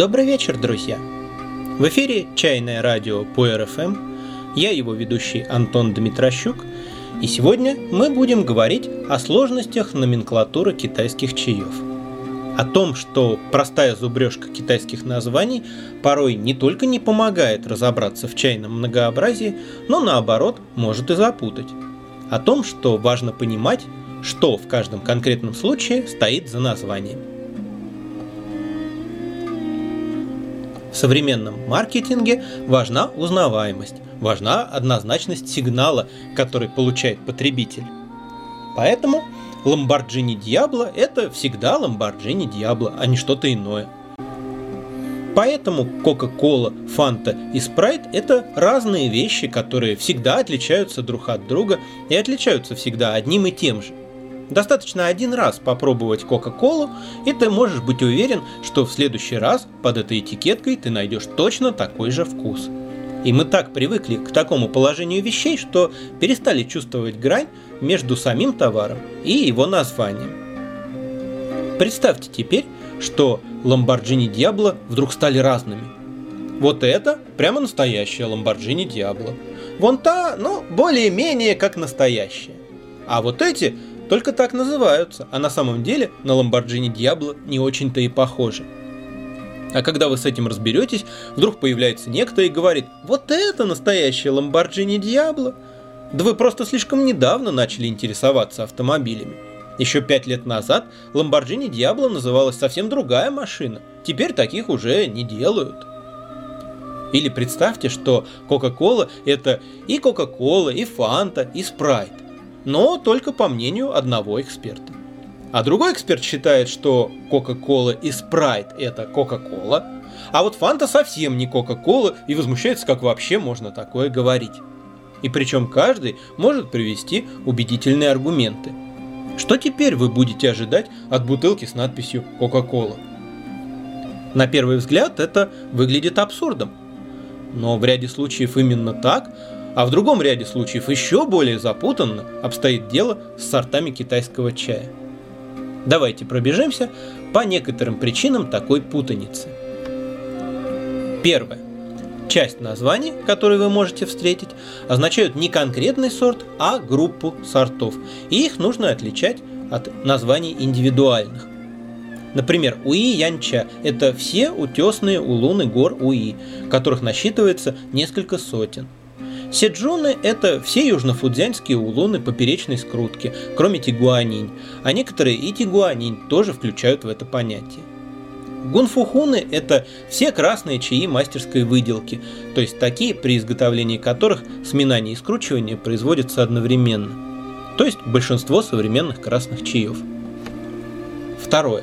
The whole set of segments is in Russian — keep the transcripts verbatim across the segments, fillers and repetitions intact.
Добрый вечер, друзья! В эфире чайное радио Пуэр эф эм, я его ведущий Антон Дмитрощук, и сегодня мы будем говорить о сложностях номенклатуры китайских чаев, о том, что простая зубрежка китайских названий порой не только не помогает разобраться в чайном многообразии, но наоборот может и запутать, о том, что важно понимать, что в каждом конкретном случае стоит за названием. В современном маркетинге важна узнаваемость, важна однозначность сигнала, который получает потребитель. Поэтому Lamborghini Diablo — это всегда Lamborghini Diablo, а не что-то иное. Поэтому Coca-Cola, Fanta и Спрайт — это разные вещи, которые всегда отличаются друг от друга и отличаются всегда одним и тем же. Достаточно один раз попробовать Coca-Cola, и ты можешь быть уверен, что в следующий раз под этой этикеткой ты найдешь точно такой же вкус. И мы так привыкли к такому положению вещей, что перестали чувствовать грань между самим товаром и его названием. Представьте теперь, что Lamborghini Diablo вдруг стали разными. Вот это прямо настоящая Lamborghini Diablo. Вон та, ну, более-менее как настоящая. А вот эти только так называются, а на самом деле на Lamborghini Diablo не очень-то и похожи. А когда вы с этим разберетесь, вдруг появляется некто и говорит: вот это настоящая Lamborghini Diablo. Да вы просто слишком недавно начали интересоваться автомобилями. Еще пять лет назад Lamborghini Diablo называлась совсем другая машина. Теперь таких уже не делают. Или представьте, что Coca-Cola — это и Coca-Cola, и Fanta, и Sprite. Но только по мнению одного эксперта. А другой эксперт считает, что Coca-Cola и Sprite — это Coca-Cola, а вот Fanta совсем не Coca-Cola и возмущается, как вообще можно такое говорить. И причем каждый может привести убедительные аргументы. Что теперь вы будете ожидать от бутылки с надписью Coca-Cola? На первый взгляд это выглядит абсурдом. Но в ряде случаев именно так, а в другом ряде случаев еще более запутанно обстоит дело с сортами китайского чая. Давайте пробежимся по некоторым причинам такой путаницы. Первое. Часть названий, которые вы можете встретить, означают не конкретный сорт, а группу сортов, и их нужно отличать от названий индивидуальных. Например, Уи-Ян-Ча – это все утесные улуны гор Уи, которых насчитывается несколько сотен. Седжуны – это все южно-фудзянские улуны поперечной скрутки, кроме тигуанинь, а некоторые и тигуанинь тоже включают в это понятие. Гунфухуны – это все красные чаи мастерской выделки, то есть такие, при изготовлении которых сминание и скручивание производятся одновременно, то есть большинство современных красных чаев. Второе.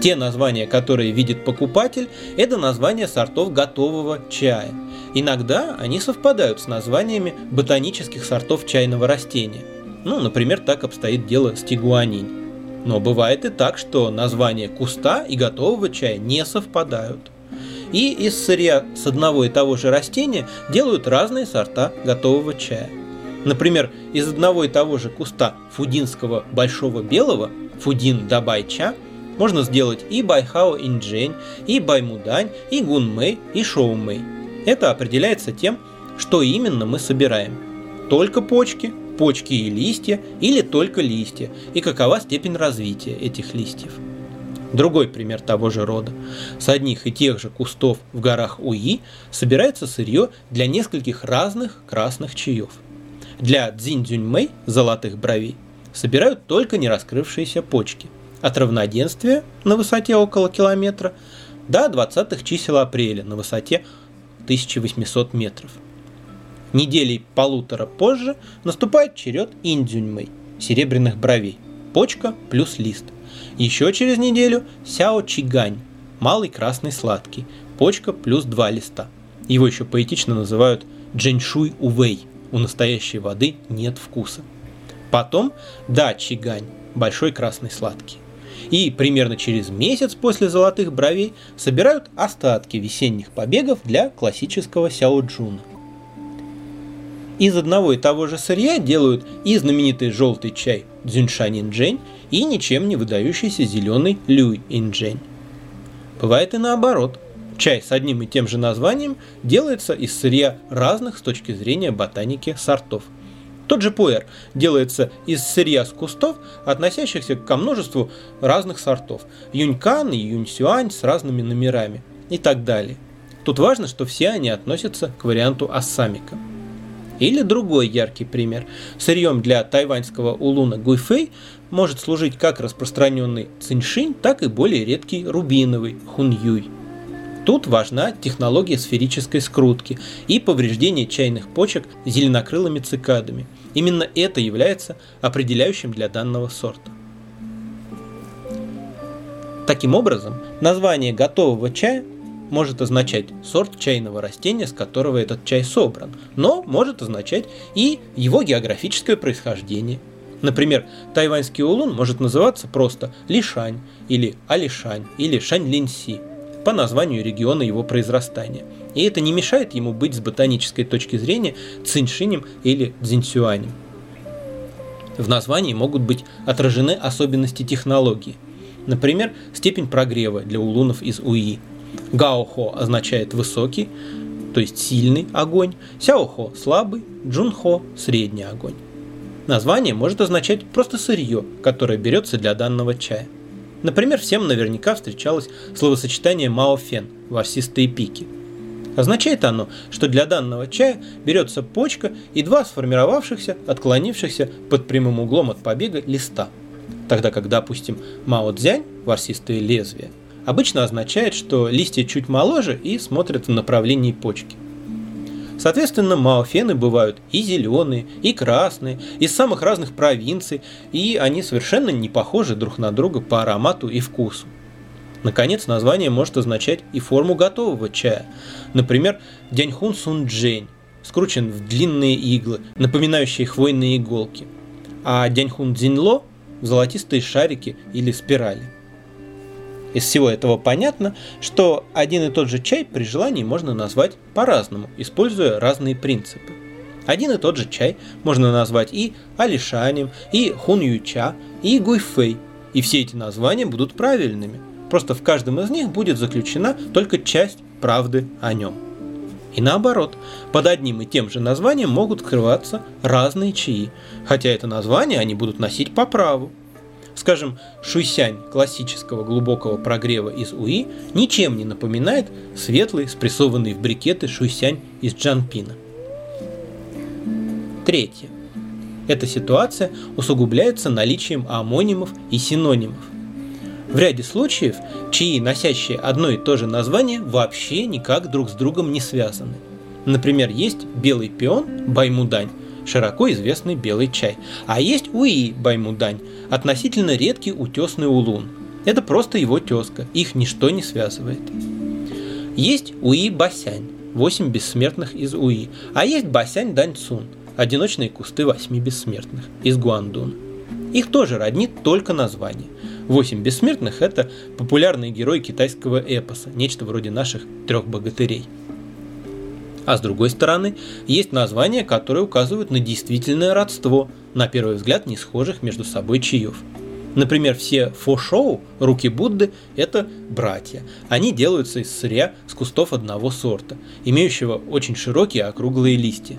Те названия, которые видит покупатель, это названия сортов готового чая. Иногда они совпадают с названиями ботанических сортов чайного растения. Ну, например, так обстоит дело с тигуанинь. Но бывает и так, что названия куста и готового чая не совпадают. И из сырья с одного и того же растения делают разные сорта готового чая. Например, из одного и того же куста фудинского большого белого, фудин-дабай-ча, можно сделать и байхао-инджэнь, и баймудань, и гунмэй, и шоумэй. Это определяется тем, что именно мы собираем. Только почки, почки и листья, или только листья, и какова степень развития этих листьев. Другой пример того же рода. С одних и тех же кустов в горах Уи собирается сырье для нескольких разных красных чаев. Для цзиньцзюньмэй, золотых бровей, собирают только не раскрывшиеся почки. От равноденствия на высоте около километра до двадцатых чисел апреля на высоте тысяча восемьсот метров. Недели полутора позже наступает черед инзюньмэй, серебряных бровей, почка плюс лист. Еще через неделю сяо чигань, малый красный сладкий, почка плюс два листа. Его еще поэтично называют дженьшуй увей, у настоящей воды нет вкуса. Потом да чигань, большой красный сладкий. И примерно через месяц после золотых бровей собирают остатки весенних побегов для классического сяо-джуна. Из одного и того же сырья делают и знаменитый желтый чай дзюньшанинджэнь, и ничем не выдающийся зеленый люйинджэнь. Бывает и наоборот. Чай с одним и тем же названием делается из сырья разных с точки зрения ботаники сортов. Тот же пуэр делается из сырья с кустов, относящихся ко множеству разных сортов. Юнькан и юньсюань с разными номерами и так далее. Тут важно, что все они относятся к варианту осамика. Или другой яркий пример. Сырьем для тайваньского улуна гуйфэй может служить как распространенный циньшинь, так и более редкий рубиновый хуньюй. Тут важна технология сферической скрутки и повреждение чайных почек зеленокрылыми цикадами. Именно это является определяющим для данного сорта. Таким образом, название готового чая может означать сорт чайного растения, с которого этот чай собран, но может означать и его географическое происхождение. Например, тайваньский улун может называться просто лишань или алишань или шаньлиньси по названию региона его произрастания. И это не мешает ему быть с ботанической точки зрения циньшинем или цзиньсюанем. В названии могут быть отражены особенности технологии. Например, степень прогрева для улунов из Уи. Гаохо означает высокий, то есть сильный огонь, сяохо – слабый, джунхо – средний огонь. Название может означать просто сырье, которое берется для данного чая. Например, всем наверняка встречалось словосочетание маофен – ворсистые пики. Означает оно, что для данного чая берется почка и два сформировавшихся, отклонившихся под прямым углом от побега листа. Тогда как, допустим, маоцзянь – ворсистые лезвия, обычно означает, что листья чуть моложе и смотрят в направлении почки. Соответственно, маофены бывают и зеленые, и красные, из самых разных провинций, и они совершенно не похожи друг на друга по аромату и вкусу. Наконец, название может означать и форму готового чая. Например, дяньхун сунджэнь скручен в длинные иглы, напоминающие хвойные иголки, а дяньхун дзиньло в золотистые шарики или спирали. Из всего этого понятно, что один и тот же чай при желании можно назвать по-разному, используя разные принципы. Один и тот же чай можно назвать и алишанем, и хуньюча, и гуйфэй, и все эти названия будут правильными, просто в каждом из них будет заключена только часть правды о нем. И наоборот, под одним и тем же названием могут скрываться разные чаи, хотя это название они будут носить по праву. Скажем, шуйсянь классического глубокого прогрева из Уи ничем не напоминает светлый, спрессованный в брикеты шуйсянь из Джанпина. Третье. Эта ситуация усугубляется наличием омонимов и синонимов. В ряде случаев чаи, носящие одно и то же название, вообще никак друг с другом не связаны. Например, есть белый пион баймудань, широко известный белый чай. А есть уи баймудань, относительно редкий утесный улун. Это просто его тезка, их ничто не связывает. Есть уи басянь, восемь бессмертных из Уи, а есть басянь даньцун, одиночные кусты восьми бессмертных из Гуандун. Их тоже роднит только название. восемь бессмертных – это популярные герои китайского эпоса, нечто вроде наших трех богатырей. А с другой стороны, есть названия, которые указывают на действительное родство, на первый взгляд не схожих между собой чаев. Например, все фо-шоу, руки Будды, это братья. Они делаются из сырья с кустов одного сорта, имеющего очень широкие округлые листья.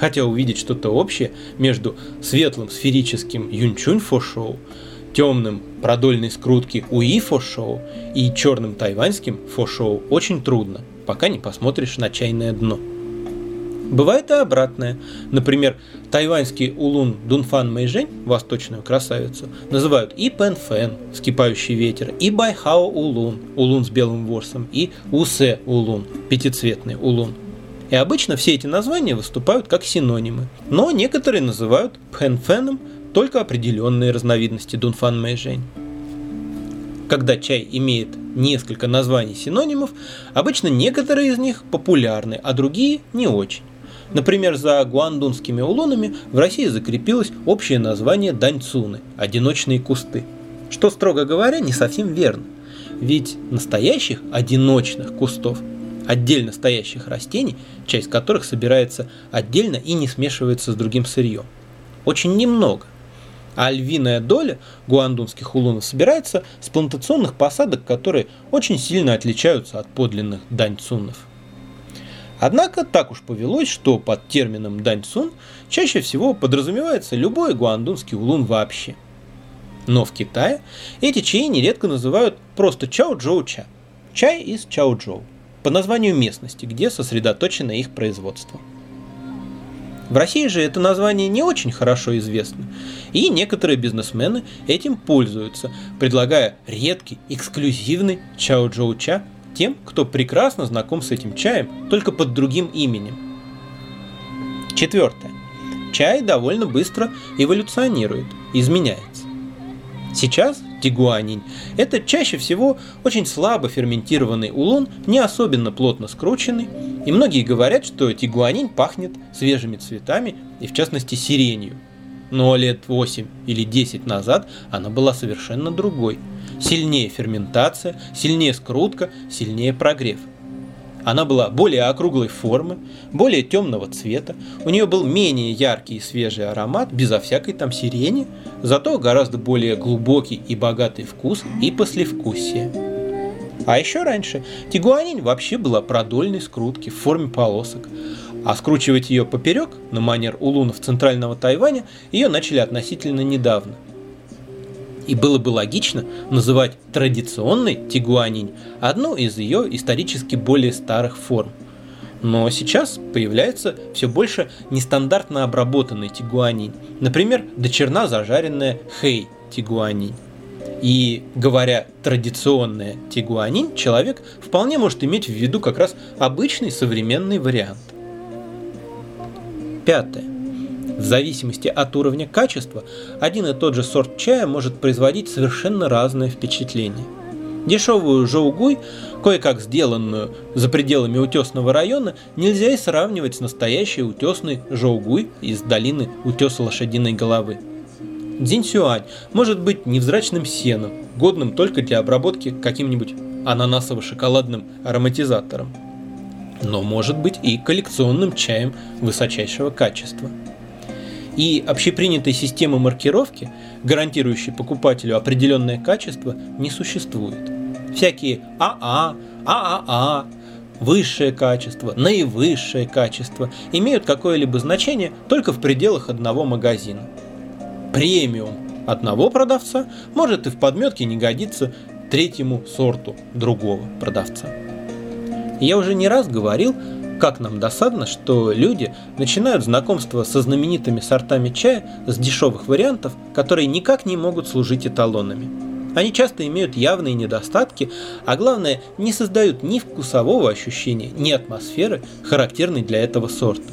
Хотя увидеть что-то общее между светлым сферическим юньчунь фо-шоу, темным продольной скрутки уи фо-шоу и черным тайваньским фо-шоу очень трудно, пока не посмотришь на чайное дно. Бывает и обратное. Например, тайваньский улун Дунфан Мэйжэнь, восточную красавицу, называют и пэнфэн, вскипающий ветер, и байхао улун, улун с белым ворсом, и усе улун, пятицветный улун. И обычно все эти названия выступают как синонимы, но некоторые называют пэнфэном только определенные разновидности Дунфан Мэйжэнь. Когда чай имеет несколько названий синонимов, обычно некоторые из них популярны, а другие не очень. Например, за гуандунскими улунами в России закрепилось общее название даньцуны – одиночные кусты, что, строго говоря, не совсем верно, ведь настоящих одиночных кустов, отдельно стоящих растений, часть которых собирается отдельно и не смешивается с другим сырьем, очень немного. А львиная доля гуандунских улунов собирается с плантационных посадок, которые очень сильно отличаются от подлинных даньцунов. Однако так уж повелось, что под термином даньцун чаще всего подразумевается любой гуандунский улун вообще. Но в Китае эти чаи нередко называют просто чао-джоу-ча, чай из чао-джоу, по названию местности, где сосредоточено их производство. В России же это название не очень хорошо известно, и некоторые бизнесмены этим пользуются, предлагая редкий, эксклюзивный чао-джоу-ча тем, кто прекрасно знаком с этим чаем, только под другим именем. Четвертое. Чай довольно быстро эволюционирует, изменяется. Сейчас тигуанинь – это чаще всего очень слабо ферментированный улун, не особенно плотно скрученный, и многие говорят, что тигуанинь пахнет свежими цветами и в частности сиренью. Но лет восемь или десять назад она была совершенно другой. Сильнее ферментация, сильнее скрутка, сильнее прогрев. Она была более округлой формы, более темного цвета, у нее был менее яркий и свежий аромат, безо всякой там сирени, зато гораздо более глубокий и богатый вкус и послевкусие. А еще раньше тигуанинь вообще была продольной скрутки в форме полосок, а скручивать ее поперек, на манер улунов центрального Тайваня, ее начали относительно недавно. И было бы логично называть традиционной тигуанинь одну из ее исторически более старых форм. Но сейчас появляется все больше нестандартно обработанной тигуанинь, например, до черна зажаренная хэй тигуанинь. И говоря «традиционная тигуанинь», человек вполне может иметь в виду как раз обычный современный вариант. Пятое. В зависимости от уровня качества, один и тот же сорт чая может производить совершенно разное впечатление. Дешевую жоугуй, кое-как сделанную за пределами утесного района, нельзя и сравнивать с настоящей утесной жоугуй из долины утеса лошадиной головы. Дзюньшанинджэнь может быть невзрачным сеном, годным только для обработки каким-нибудь ананасово-шоколадным ароматизатором, но может быть и коллекционным чаем высочайшего качества. И общепринятой системы маркировки, гарантирующей покупателю определенное качество, не существует. Всякие АА, ААА, высшее качество, наивысшее качество имеют какое-либо значение только в пределах одного магазина. Премиум одного продавца может и в подметке не годиться третьему сорту другого продавца. Я уже не раз говорил, как нам досадно, что люди начинают знакомство со знаменитыми сортами чая с дешевых вариантов, которые никак не могут служить эталонами. Они часто имеют явные недостатки, а главное, не создают ни вкусового ощущения, ни атмосферы, характерной для этого сорта.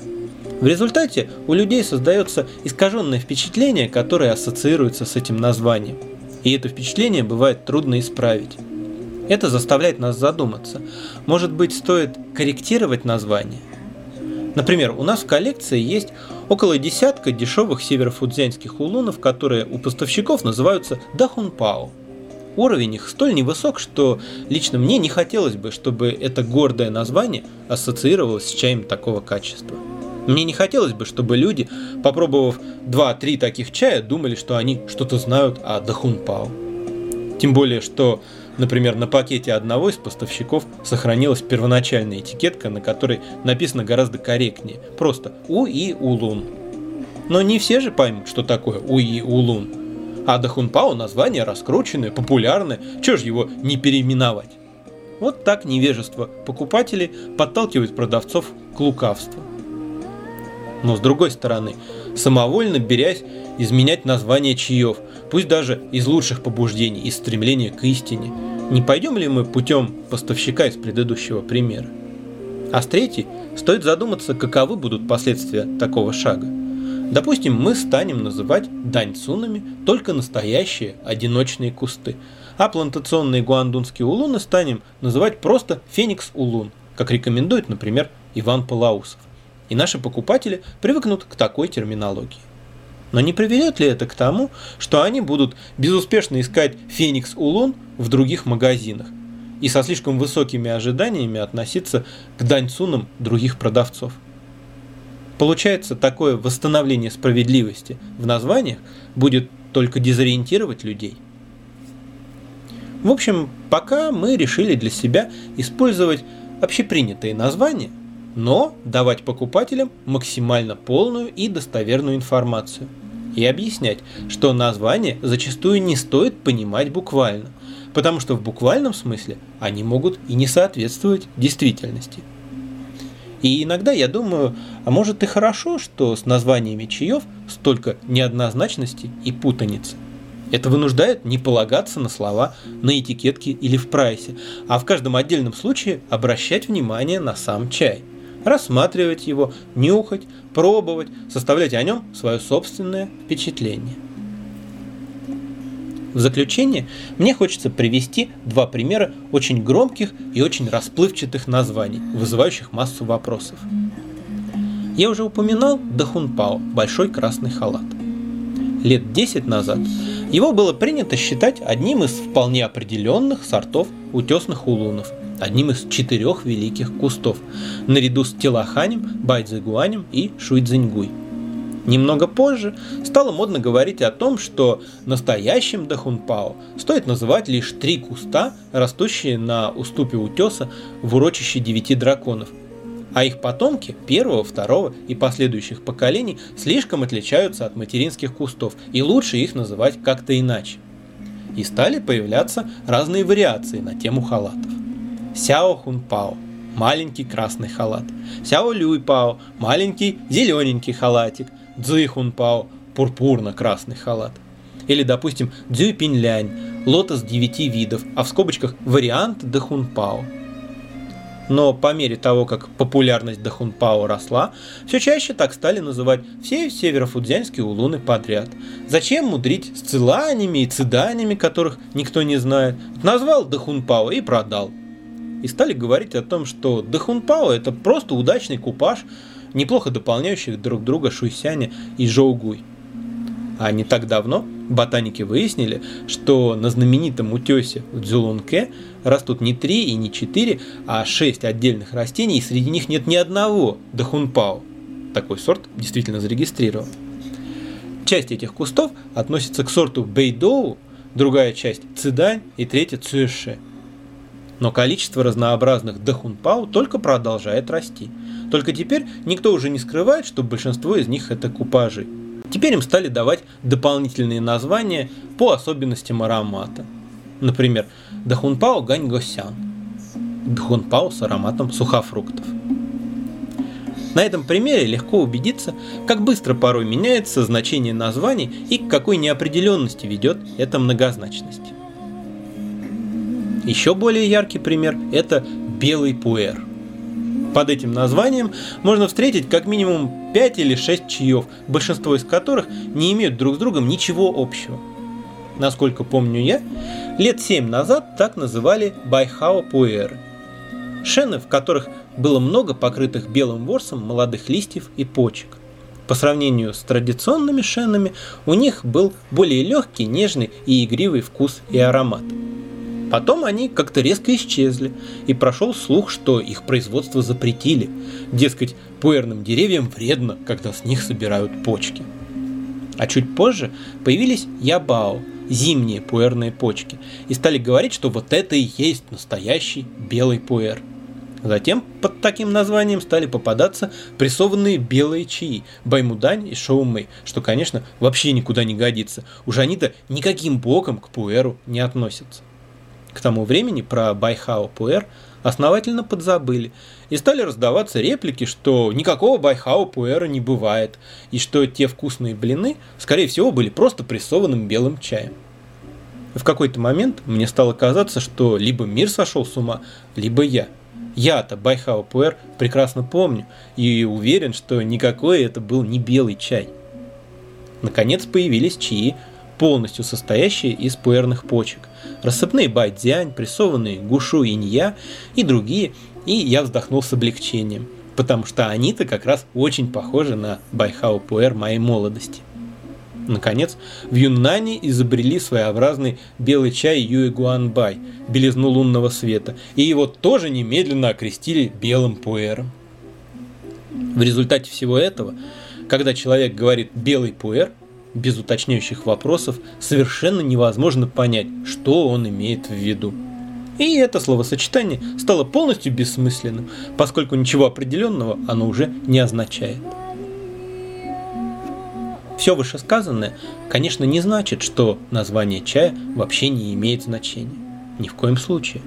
В результате у людей создается искаженное впечатление, которое ассоциируется с этим названием. И это впечатление бывает трудно исправить. Это заставляет нас задуматься. Может быть, стоит корректировать название? Например, у нас в коллекции есть около десятка дешевых северофудзянских улунов, которые у поставщиков называются Да Хун Пао. Уровень их столь невысок, что лично мне не хотелось бы, чтобы это гордое название ассоциировалось с чаем такого качества. Мне не хотелось бы, чтобы люди, попробовав два-три таких чая, думали, что они что-то знают о Да Хун Пао. Тем более, что, например, на пакете одного из поставщиков сохранилась первоначальная этикетка, на которой написано гораздо корректнее, просто «Уи Улун». Но не все же поймут, что такое «Уи Улун». А Да Хун Пао название раскрученное, популярное, чего ж его не переименовать? Вот так невежество покупателей подталкивает продавцов к лукавству. Но с другой стороны, самовольно берясь изменять название чаев, пусть даже из лучших побуждений, из стремления к истине, не пойдем ли мы путем поставщика из предыдущего примера? А с третьей, стоит задуматься, каковы будут последствия такого шага. Допустим, мы станем называть даньцунами только настоящие одиночные кусты, а плантационные гуандунские улуны станем называть просто феникс-улун, как рекомендует, например, Иван Палаусов. И наши покупатели привыкнут к такой терминологии. Но не приведет ли это к тому, что они будут безуспешно искать Феникс Улун в других магазинах и со слишком высокими ожиданиями относиться к даньцунам других продавцов? Получается, такое восстановление справедливости в названиях будет только дезориентировать людей. В общем, пока мы решили для себя использовать общепринятые названия, но давать покупателям максимально полную и достоверную информацию. И объяснять, что названия зачастую не стоит понимать буквально, потому что в буквальном смысле они могут и не соответствовать действительности. И иногда я думаю, а может и хорошо, что с названиями чаев столько неоднозначности и путаницы. Это вынуждает не полагаться на слова, на этикетки или в прайсе, а в каждом отдельном случае обращать внимание на сам чай, рассматривать его, нюхать, пробовать, составлять о нем свое собственное впечатление. В заключение мне хочется привести два примера очень громких и очень расплывчатых названий, вызывающих массу вопросов. Я уже упоминал Да Хун Пао, большой красный халат. Лет десять назад его было принято считать одним из вполне определенных сортов утесных улунов, одним из четырех великих кустов, наряду с телоханем, байдзигуанем и шуйцзиньгуй. Немного позже стало модно говорить о том, что настоящим Да Хун Пао стоит называть лишь три куста, растущие на уступе утеса в урочище девяти драконов, а их потомки первого, второго и последующих поколений слишком отличаются от материнских кустов, и лучше их называть как-то иначе. И стали появляться разные вариации на тему халатов. Сяо Хун Пао — маленький красный халат. Сяо Люй Пао — маленький зелененький халатик. Цзи Хун Пао — пурпурно-красный халат. Или, допустим, Цзю Пинь Лянь — лотос девяти видов, а в скобочках вариант Да Хун Пао. Но по мере того, как популярность Да Хун Пао росла, все чаще так стали называть все северо-фудзянские улуны подряд. Зачем мудрить с циланями и циданями, которых никто не знает? Назвал Да Хун Пао и продал. И стали говорить о том, что Да Хун Пао — это просто удачный купаж неплохо дополняющих друг друга шуйсяня и жоугуй. А не так давно ботаники выяснили, что на знаменитом утесе в Цзюлунке растут не три и не четыре, а шесть отдельных растений, и среди них нет ни одного Да Хун Пао. Такой сорт действительно зарегистрирован. Часть этих кустов относится к сорту бэйдоу, другая часть – цидань и третья – цюэши. Но количество разнообразных Да Хун Пао только продолжает расти. Только теперь никто уже не скрывает, что большинство из них — это купажи. Теперь им стали давать дополнительные названия по особенностям аромата. Например, Да Хун Пао Гань Госян, Да Хун Пао с ароматом сухофруктов. На этом примере легко убедиться, как быстро порой меняется значение названий и к какой неопределенности ведет эта многозначность. Еще более яркий пример – это белый пуэр. Под этим названием можно встретить как минимум пять или шесть чаев, большинство из которых не имеют друг с другом ничего общего. Насколько помню я, лет семь назад так называли байхао-пуэры. Шены, в которых было много покрытых белым ворсом молодых листьев и почек. По сравнению с традиционными шенами, у них был более легкий, нежный и игривый вкус и аромат. Потом они как-то резко исчезли, и прошел слух, что их производство запретили. Дескать, пуэрным деревьям вредно, когда с них собирают почки. А чуть позже появились ябао, зимние пуэрные почки, и стали говорить, что вот это и есть настоящий белый пуэр. Затем под таким названием стали попадаться прессованные белые чаи баймудань и шоумэй, что, конечно, вообще никуда не годится. Уж они-то никаким боком к пуэру не относятся. К тому времени про байхао-пуэр основательно подзабыли, и стали раздаваться реплики, что никакого байхао-пуэра не бывает, и что те вкусные блины, скорее всего, были просто прессованным белым чаем. В какой-то момент мне стало казаться, что либо мир сошел с ума, либо я. Я-то байхао-пуэр прекрасно помню и уверен, что никакой это был не белый чай. Наконец появились чаи, полностью состоящие из пуэрных почек. Рассыпные байдзянь, прессованные гушу инья и другие, и я вздохнул с облегчением, потому что они-то как раз очень похожи на байхао-пуэр моей молодости. Наконец, в Юннане изобрели своеобразный белый чай юэгуанбай, белизну лунного света, и его тоже немедленно окрестили белым пуэром. В результате всего этого, когда человек говорит «белый пуэр», Без уточняющих вопросов совершенно невозможно понять, что он имеет в виду. И это словосочетание стало полностью бессмысленным, поскольку ничего определенного оно уже не означает. Все вышесказанное, конечно, не значит, что название чая вообще не имеет значения. Ни в коем случае.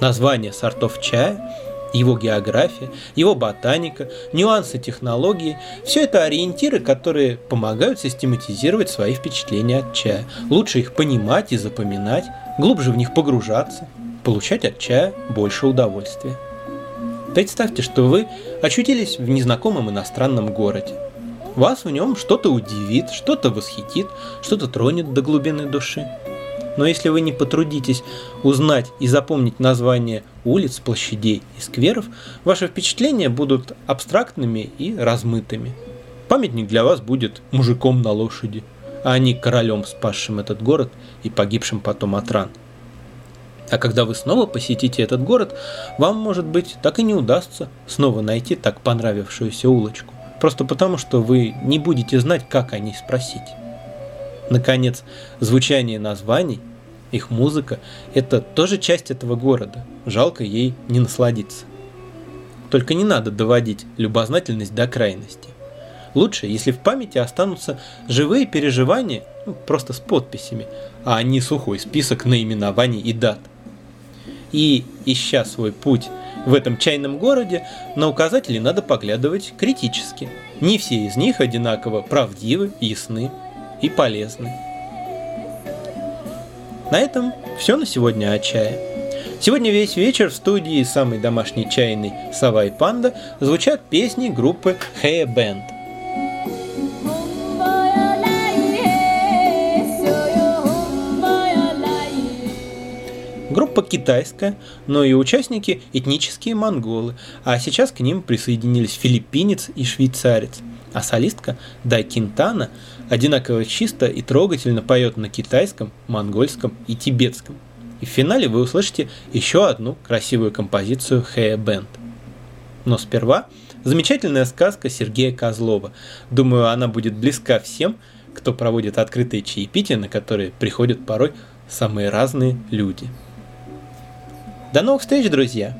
Название сортов чая, его география, его ботаника, нюансы технологии – все это ориентиры, которые помогают систематизировать свои впечатления от чая, лучше их понимать и запоминать, глубже в них погружаться, получать от чая больше удовольствия. Представьте, что вы очутились в незнакомом иностранном городе. Вас в нем что-то удивит, что-то восхитит, что-то тронет до глубины души. Но если вы не потрудитесь узнать и запомнить названия улиц, площадей и скверов, ваши впечатления будут абстрактными и размытыми. Памятник для вас будет мужиком на лошади, а не королем, спасшим этот город и погибшим потом от ран. А когда вы снова посетите этот город, вам, может быть, так и не удастся снова найти так понравившуюся улочку, просто потому, что вы не будете знать, как о ней спросить. Наконец, звучание названий, их музыка – это тоже часть этого города, жалко ей не насладиться. Только не надо доводить любознательность до крайности. Лучше, если в памяти останутся живые переживания, ну, просто с подписями, а не сухой список наименований и дат. И, ища свой путь в этом чайном городе, на указатели надо поглядывать критически. Не все из них одинаково правдивы, ясны и полезны. На этом все на сегодня о чае. Сегодня весь вечер в студии самой домашней чайной «Сова и панда» звучат песни группы «Хэ Бэнд». Группа китайская, но и участники этнические монголы, а сейчас к ним присоединились филиппинец и швейцарец, а солистка Дай Кинтана одинаково чисто и трогательно поет на китайском, монгольском и тибетском. И в финале вы услышите еще одну красивую композицию Хэ Бэнд. Но сперва замечательная сказка Сергея Козлова. Думаю, она будет близка всем, кто проводит открытые чаепития, на которые приходят порой самые разные люди. До новых встреч, друзья,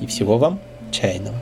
и всего вам чайного!